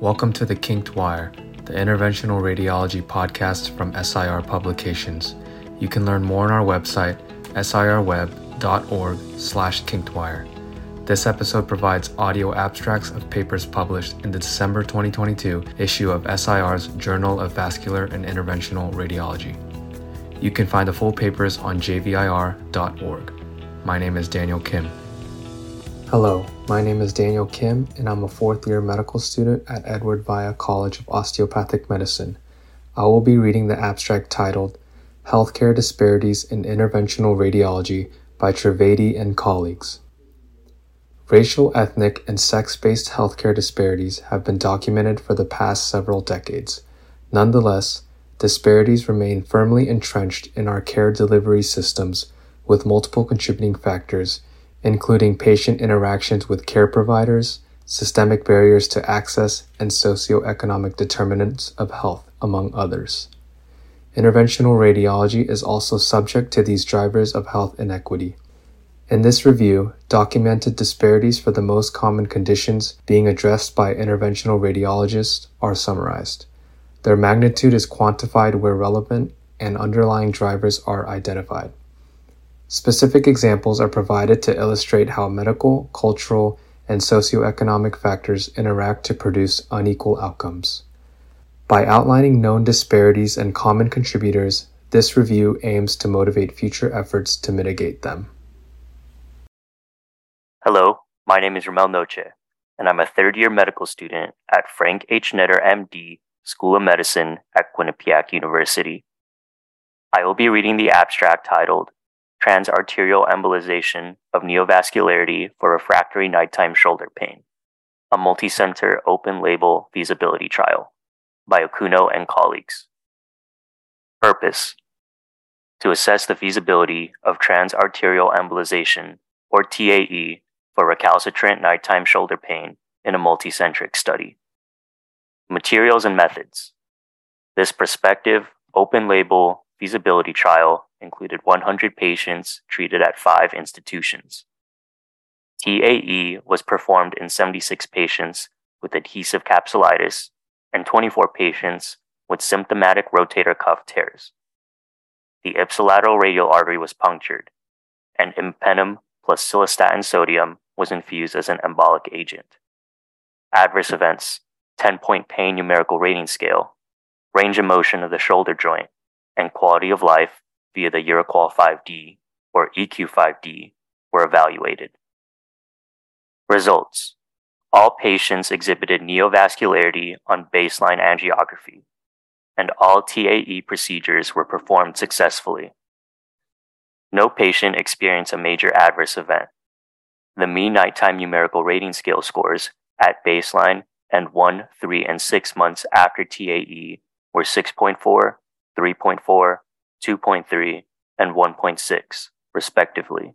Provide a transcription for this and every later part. Welcome to the Kinked Wire, the interventional radiology podcast from SIR Publications. You can learn more on our website, sirweb.org/kinkedwire. This episode provides audio abstracts of papers published in the December 2022 issue of SIR's Journal of Vascular and Interventional Radiology. You can find the full papers on jvir.org. My name is Daniel Kim. Hello, my name is Daniel Kim, and I'm a fourth-year medical student at Edward Via College of Osteopathic Medicine. I will be reading the abstract titled Healthcare Disparities in Interventional Radiology by Trivedi and colleagues. Racial, ethnic, and sex-based healthcare disparities have been documented for the past several decades. Nonetheless, disparities remain firmly entrenched in our care delivery systems with multiple contributing factors, including patient interactions with care providers, systemic barriers to access, and socioeconomic determinants of health, among others. Interventional radiology is also subject to these drivers of health inequity. In this review, documented disparities for the most common conditions being addressed by interventional radiologists are summarized. Their magnitude is quantified where relevant, and underlying drivers are identified. Specific examples are provided to illustrate how medical, cultural, and socioeconomic factors interact to produce unequal outcomes. By outlining known disparities and common contributors, this review aims to motivate future efforts to mitigate them. Hello, my name is Ramel Noche, and I'm a third-year medical student at Frank H. Netter, MD, School of Medicine at Quinnipiac University. I will be reading the abstract titled Transarterial Embolization of Neovascularity for Refractory Nighttime Shoulder Pain, a Multicenter Open-Label Feasibility Trial, by Okuno and colleagues. Purpose: to assess the feasibility of transarterial embolization, or TAE, for recalcitrant nighttime shoulder pain in a multicentric study. Materials and methods. This prospective, open-label feasibility trial included 100 patients treated at 5 institutions. TAE was performed in 76 patients with adhesive capsulitis and 24 patients with symptomatic rotator cuff tears. The ipsilateral radial artery was punctured, and imipenem plus cilastatin sodium was infused as an embolic agent. Adverse events: 10-point pain numerical rating scale, range of motion of the shoulder joint, and quality of life via the EQ-5D or EQ-5D were evaluated. Results: all patients exhibited neovascularity on baseline angiography, and all TAE procedures were performed successfully. No patient experienced a major adverse event. The mean nighttime numerical rating scale scores at baseline and 1, 3, and 6 months after TAE were 6.4, 3.4, 2.3, and 1.6, respectively.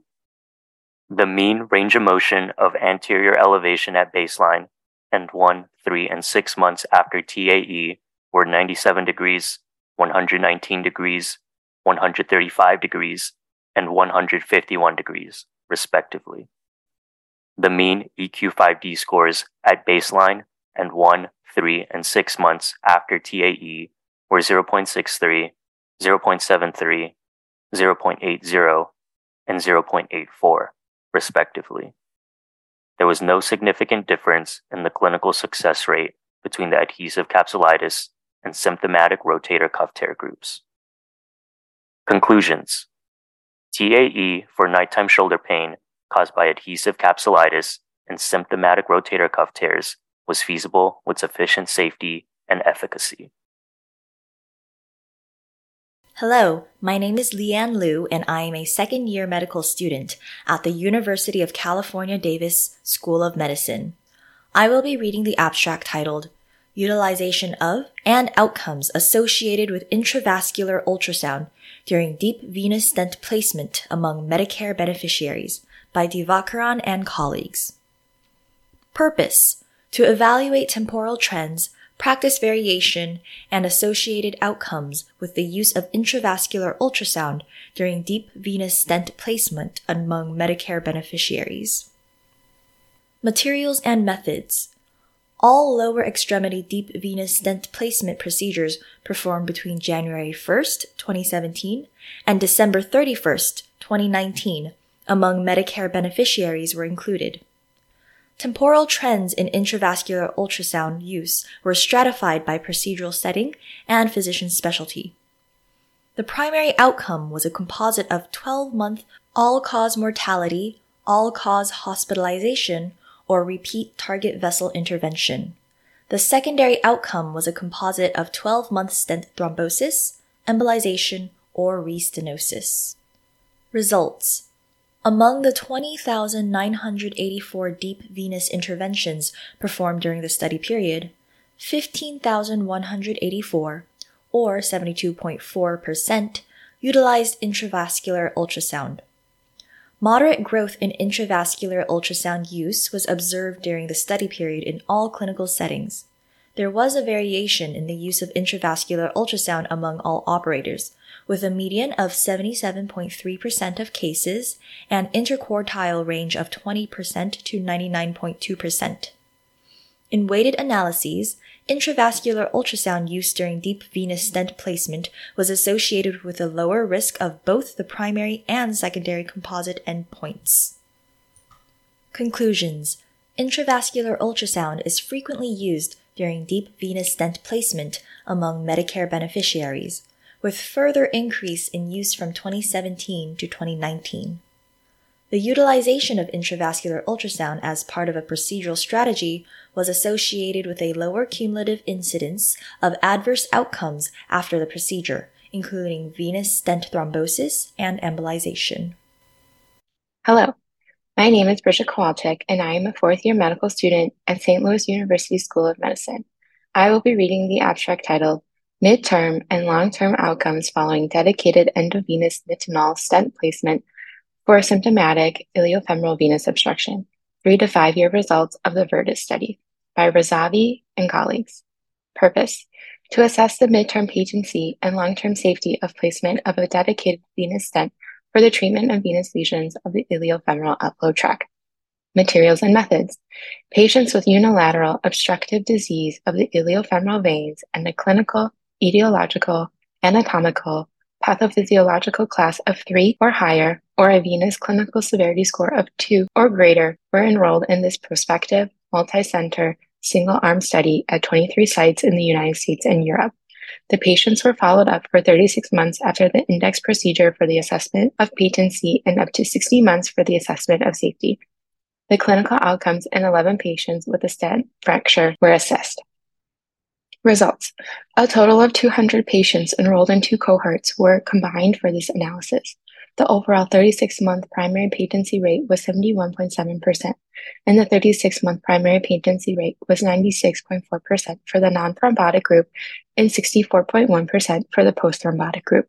The mean range of motion of anterior elevation at baseline and 1, 3, and 6 months after TAE were 97 degrees, 119 degrees, 135 degrees, and 151 degrees, respectively. The mean EQ-5D scores at baseline and 1, 3, and 6 months after TAE were 0.63, 0.73, 0.80, and 0.84, respectively. There was no significant difference in the clinical success rate between the adhesive capsulitis and symptomatic rotator cuff tear groups. Conclusions: TAE for nighttime shoulder pain caused by adhesive capsulitis and symptomatic rotator cuff tears was feasible with sufficient safety and efficacy. Hello, my name is Leanne Liu, and I am a second-year medical student at the University of California, Davis School of Medicine. I will be reading the abstract titled Utilization of and Outcomes Associated with Intravascular Ultrasound During Deep Venous Stent Placement Among Medicare Beneficiaries, by Devakaran and colleagues. Purpose: to evaluate temporal trends, practice variation, and associated outcomes with the use of intravascular ultrasound during deep venous stent placement among Medicare beneficiaries. Materials and methods. all lower extremity deep venous stent placement procedures performed between January 1, 2017 and December 31, 2019 among Medicare beneficiaries were included. Temporal trends in intravascular ultrasound use were stratified by procedural setting and physician specialty. The primary outcome was a composite of 12-month all-cause mortality, all-cause hospitalization, or repeat target vessel intervention. The secondary outcome was a composite of 12-month stent thrombosis, embolization, or restenosis. Results. Among the 20,984 deep venous interventions performed during the study period, 15,184, or 72.4%, utilized intravascular ultrasound. Moderate growth in intravascular ultrasound use was observed during the study period in all clinical settings. There was a variation in the use of intravascular ultrasound among all operators, with a median of 77.3% of cases and interquartile range of 20% to 99.2%. In weighted analyses, intravascular ultrasound use during deep venous stent placement was associated with a lower risk of both the primary and secondary composite endpoints. Conclusions. Intravascular ultrasound is frequently used during deep venous stent placement among Medicare beneficiaries, with further increase in use from 2017 to 2019. The utilization of intravascular ultrasound as part of a procedural strategy was associated with a lower cumulative incidence of adverse outcomes after the procedure, including venous stent thrombosis and embolization. Hello, my name is Bridget Kowalczyk, and I am a fourth-year medical student at St. Louis University School of Medicine. I will be reading the abstract titled Midterm and Long-Term Outcomes Following Dedicated Endovenous Nitinol Stent Placement for Symptomatic Iliofemoral Venous Obstruction, 3 to 5 year results of the VIRTUS study by Razavi and colleagues. Purpose: to assess the midterm patency and long-term safety of placement of a dedicated venous stent for the treatment of venous lesions of the iliofemoral outflow tract. Materials and methods. Patients with unilateral obstructive disease of the iliofemoral veins and the clinical, etiological, anatomical, pathophysiological class of 3 or higher, or a venous clinical severity score of 2 or greater, were enrolled in this prospective, multi-center, single-arm study at 23 sites in the United States and Europe. The patients were followed up for 36 months after the index procedure for the assessment of patency and up to 60 months for the assessment of safety. The clinical outcomes in 11 patients with a stent fracture were assessed. Results. A total of 200 patients enrolled in 2 cohorts were combined for this analysis. The overall 36-month primary patency rate was 71.7%, and the 36-month primary patency rate was 96.4% for the non-thrombotic group and 64.1% for the post-thrombotic group.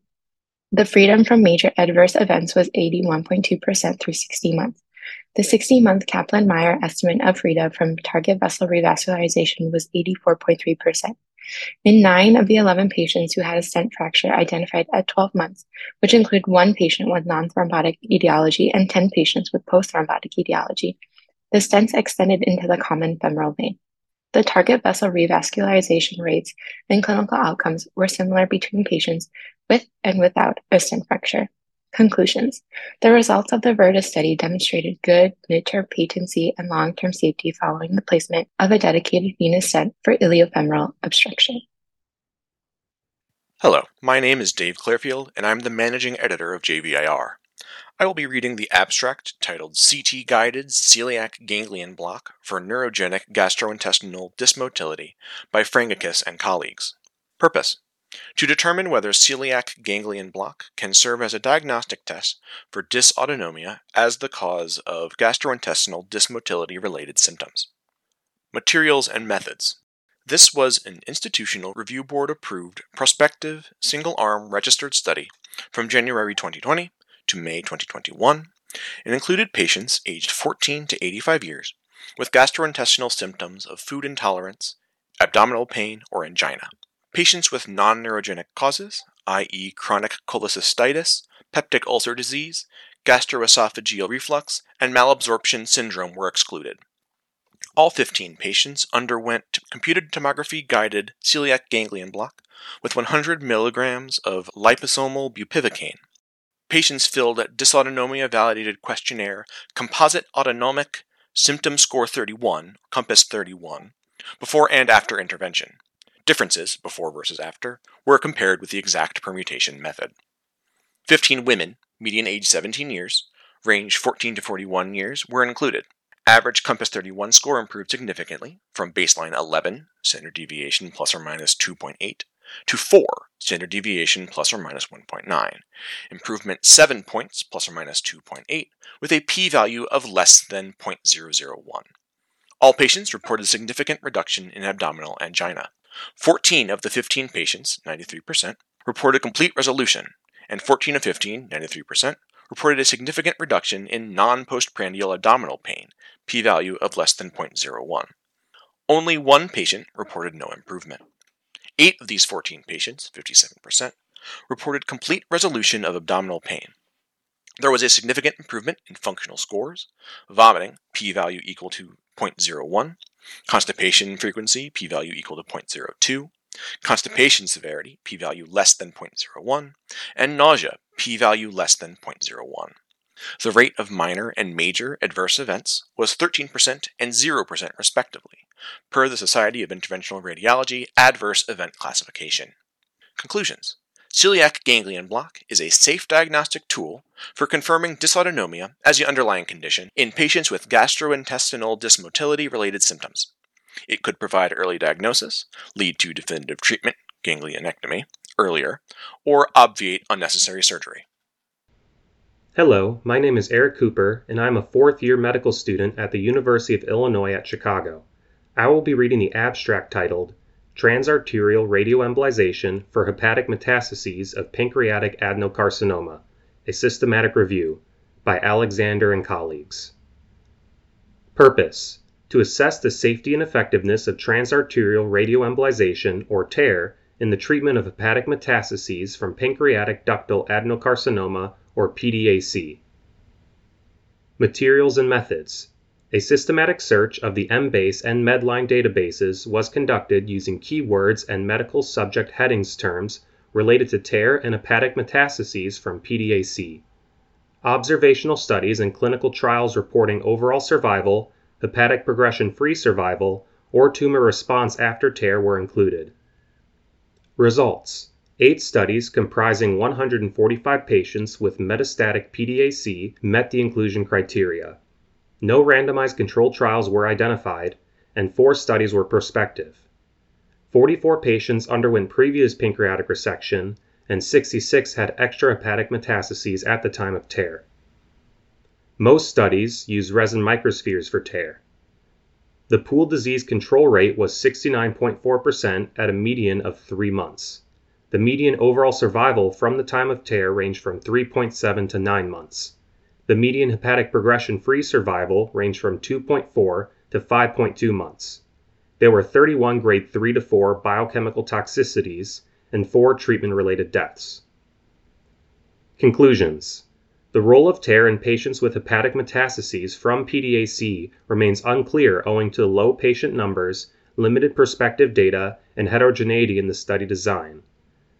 The freedom from major adverse events was 81.2% through 60 months. The 60-month Kaplan-Meier estimate of freedom from target vessel revascularization was 84.3%. In 9 of the 11 patients who had a stent fracture identified at 12 months, which include 1 patient with non-thrombotic etiology and 10 patients with post-thrombotic etiology, the stents extended into the common femoral vein. The target vessel revascularization rates and clinical outcomes were similar between patients with and without a stent fracture. Conclusions. The results of the VIRTUS study demonstrated good midterm patency and long-term safety following the placement of a dedicated venous stent for iliofemoral obstruction. Hello, my name is Dave Clarfield, and I'm the managing editor of JVIR. I will be reading the abstract titled CT-Guided Celiac Ganglion Block for Neurogenic Gastrointestinal Dysmotility by Frangicus and colleagues. Purpose: to determine whether celiac ganglion block can serve as a diagnostic test for dysautonomia as the cause of gastrointestinal dysmotility-related symptoms. Materials and methods. This was an Institutional Review Board-approved prospective single-arm registered study from January 2020 to May 2021 and included patients aged 14 to 85 years with gastrointestinal symptoms of food intolerance, abdominal pain, or angina. Patients with non-neurogenic causes, i.e. chronic cholecystitis, peptic ulcer disease, gastroesophageal reflux, and malabsorption syndrome were excluded. All 15 patients underwent computed tomography-guided celiac ganglion block with 100 milligrams of liposomal bupivacaine. Patients filled a dysautonomia-validated questionnaire, Composite Autonomic Symptom Score 31, COMPASS-31, before and after intervention. Differences, before versus after, were compared with the exact permutation method. 15 women, median age 17 years, range 14 to 41 years, were included. Average COMPASS-31 score improved significantly from baseline 11, standard deviation plus or minus 2.8, to 4, standard deviation plus or minus 1.9. Improvement 7 points plus or minus 2.8, with a p-value of less than 0.001. All patients reported significant reduction in abdominal angina. 14 of the 15 patients, 93%, reported complete resolution, and 14 of 15, 93%, reported a significant reduction in non-postprandial abdominal pain, p-value of less than 0.01. Only one patient reported no improvement. 8 of these 14 patients, 57%, reported complete resolution of abdominal pain. There was a significant improvement in functional scores, vomiting, p-value equal to 0.01, constipation frequency, p-value equal to 0.02, constipation severity, p-value less than 0.01, and nausea, p-value less than 0.01. The rate of minor and major adverse events was 13% and 0% respectively, per the Society of Interventional Radiology Adverse Event Classification. Conclusions. Celiac ganglion block is a safe diagnostic tool for confirming dysautonomia as the underlying condition in patients with gastrointestinal dysmotility-related symptoms. It could provide early diagnosis, lead to definitive treatment, ganglionectomy, earlier, or obviate unnecessary surgery. Hello, my name is Eric Cooper, and I'm a fourth-year medical student at the University of Illinois at Chicago. I will be reading the abstract titled Transarterial Radioembolization for Hepatic Metastases of Pancreatic Adenocarcinoma, a Systematic Review, by Alexander and colleagues. Purpose: to assess the safety and effectiveness of transarterial radioembolization, or TARE, in the treatment of hepatic metastases from pancreatic ductal adenocarcinoma, or PDAC. Materials and methods. A systematic search of the MBase and Medline databases was conducted using keywords and medical subject headings terms related to TARE and hepatic metastases from PDAC. Observational studies and clinical trials reporting overall survival, hepatic progression-free survival, or tumor response after TARE were included. Results. 8 studies comprising 145 patients with metastatic PDAC met the inclusion criteria. No randomized controlled trials were identified, and 4 studies were prospective. 44 patients underwent previous pancreatic resection, and 66 had extrahepatic metastases at the time of TARE. Most studies used resin microspheres for TARE. The pooled disease control rate was 69.4% at a median of 3 months. The median overall survival from the time of TARE ranged from 3.7 to 9 months. The median hepatic progression-free survival ranged from 2.4 to 5.2 months. There were 31 grade 3 to 4 biochemical toxicities and 4 treatment-related deaths. Conclusions. The role of TARE in patients with hepatic metastases from PDAC remains unclear owing to low patient numbers, limited prospective data, and heterogeneity in the study design.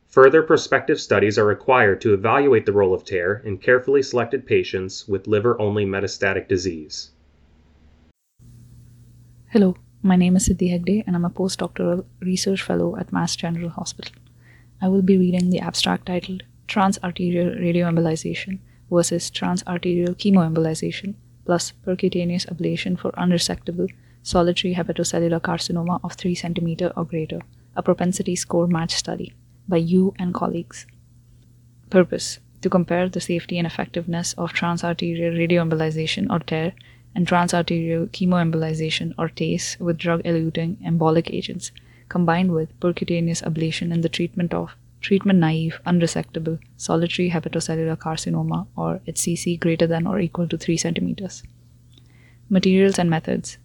Further prospective studies are required to evaluate the role of TARE in carefully selected patients with liver-only metastatic disease. Hello, my name is Siddhi Hegde, and I'm a postdoctoral research fellow at Mass General Hospital. I will be reading the abstract titled Transarterial Radioembolization versus Transarterial Chemoembolization plus Percutaneous Ablation for Unresectable Solitary Hepatocellular Carcinoma of 3 cm or greater, a propensity score match study, by you and colleagues. Purpose: to compare the safety and effectiveness of transarterial radioembolization, or TARE, and transarterial chemoembolization, or TACE, with drug-eluting embolic agents, combined with percutaneous ablation in the treatment of treatment-naive, unresectable, solitary hepatocellular carcinoma, or HCC greater than or equal to 3 cm. Materials and methods.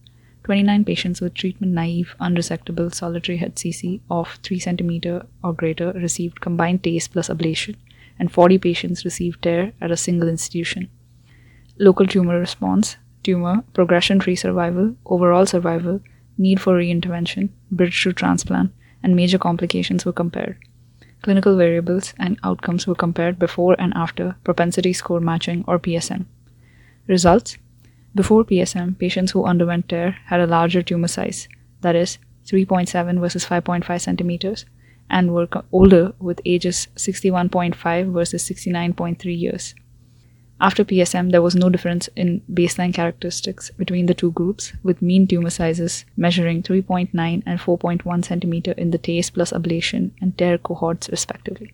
29 patients with treatment-naive, unresectable, solitary HCC of 3 cm or greater received combined TACE plus ablation, and 40 patients received TARE at a single institution. Local tumor response, tumor, progression-free survival, overall survival, need for reintervention, bridge to transplant, and major complications were compared. Clinical variables and outcomes were compared before and after propensity score matching or PSM. Results: before PSM, patients who underwent tear had a larger tumor size, that is, 3.7 versus 5.5 centimeters, and were older with ages 61.5 versus 69.3 years. After PSM, there was no difference in baseline characteristics between the two groups, with mean tumor sizes measuring 3.9 and 4.1 cm in the TACE plus ablation and TARE cohorts respectively.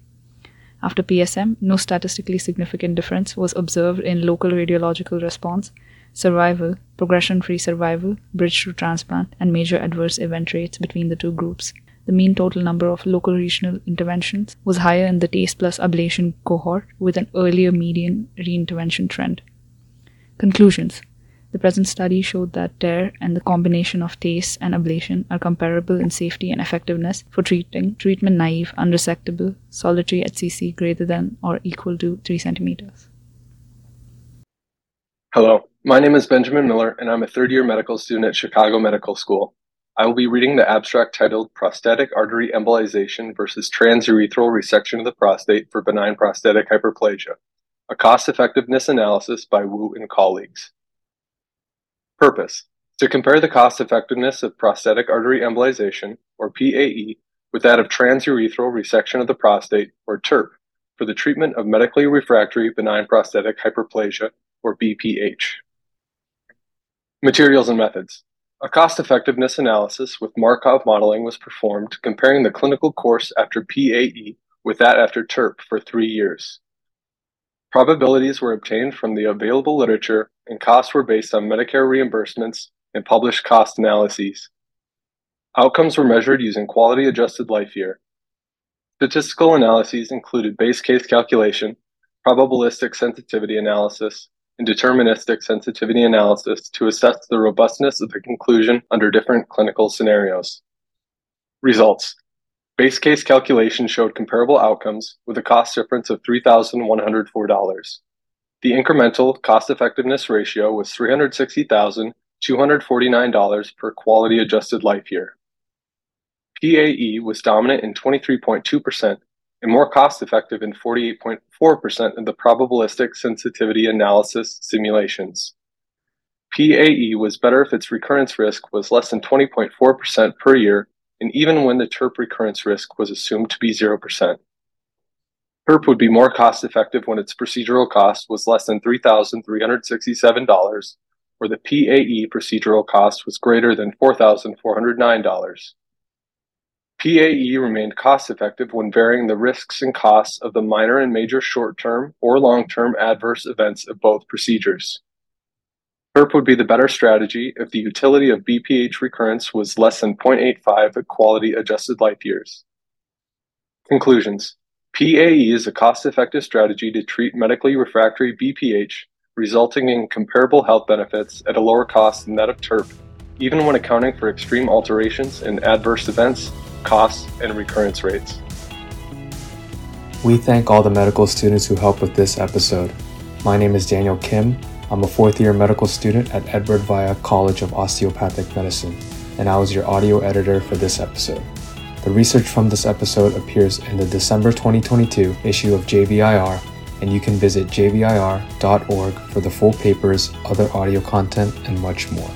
After PSM, no statistically significant difference was observed in local radiological response, survival, progression-free survival, bridge to transplant, and major adverse event rates between the two groups. The mean total number of local regional interventions was higher in the TACE plus ablation cohort with an earlier median reintervention trend. Conclusions. The present study showed that TARE and the combination of TACE and ablation are comparable in safety and effectiveness for treating treatment-naive, unresectable, solitary HCC greater than or equal to 3 centimeters. Hello, my name is Benjamin Miller, and I'm a third-year medical student at Chicago Medical School. I will be reading the abstract titled Prostatic Artery Embolization versus Transurethral Resection of the Prostate for Benign Prostatic Hyperplasia, a cost-effectiveness analysis by Wu and colleagues. Purpose: to compare the cost-effectiveness of prostatic artery embolization, or PAE, with that of transurethral resection of the prostate, or TURP, for the treatment of medically refractory benign prostatic hyperplasia, or BPH. Materials and methods. A cost-effectiveness analysis with Markov modeling was performed comparing the clinical course after PAE with that after TURP for 3 years. Probabilities were obtained from the available literature, and costs were based on Medicare reimbursements and published cost analyses. Outcomes were measured using quality-adjusted life year. Statistical analyses included base case calculation, probabilistic sensitivity analysis, and deterministic sensitivity analysis to assess the robustness of the conclusion under different clinical scenarios. Results. Base case calculation showed comparable outcomes with a cost difference of $3,104. The incremental cost-effectiveness ratio was $360,249 per quality-adjusted life year. PAE was dominant in 23.2%, and more cost-effective in 48.4% of the probabilistic sensitivity analysis simulations. PAE was better if its recurrence risk was less than 20.4% per year, and even when the TURP recurrence risk was assumed to be 0%. TURP would be more cost-effective when its procedural cost was less than $3,367, or the PAE procedural cost was greater than $4,409. PAE remained cost-effective when varying the risks and costs of the minor and major short-term or long-term adverse events of both procedures. TURP would be the better strategy if the utility of BPH recurrence was less than 0.85 at quality-adjusted life years. Conclusions. PAE is a cost-effective strategy to treat medically refractory BPH, resulting in comparable health benefits at a lower cost than that of TURP, even when accounting for extreme alterations in adverse events, costs, and recurrence rates. We thank all the medical students who helped with this episode. My name is Daniel Kim. I'm a fourth-year medical student at Edward Via College of Osteopathic Medicine, and I was your audio editor for this episode. The research from this episode appears in the December 2022 issue of JVIR, and you can visit jvir.org for the full papers, other audio content, and much more.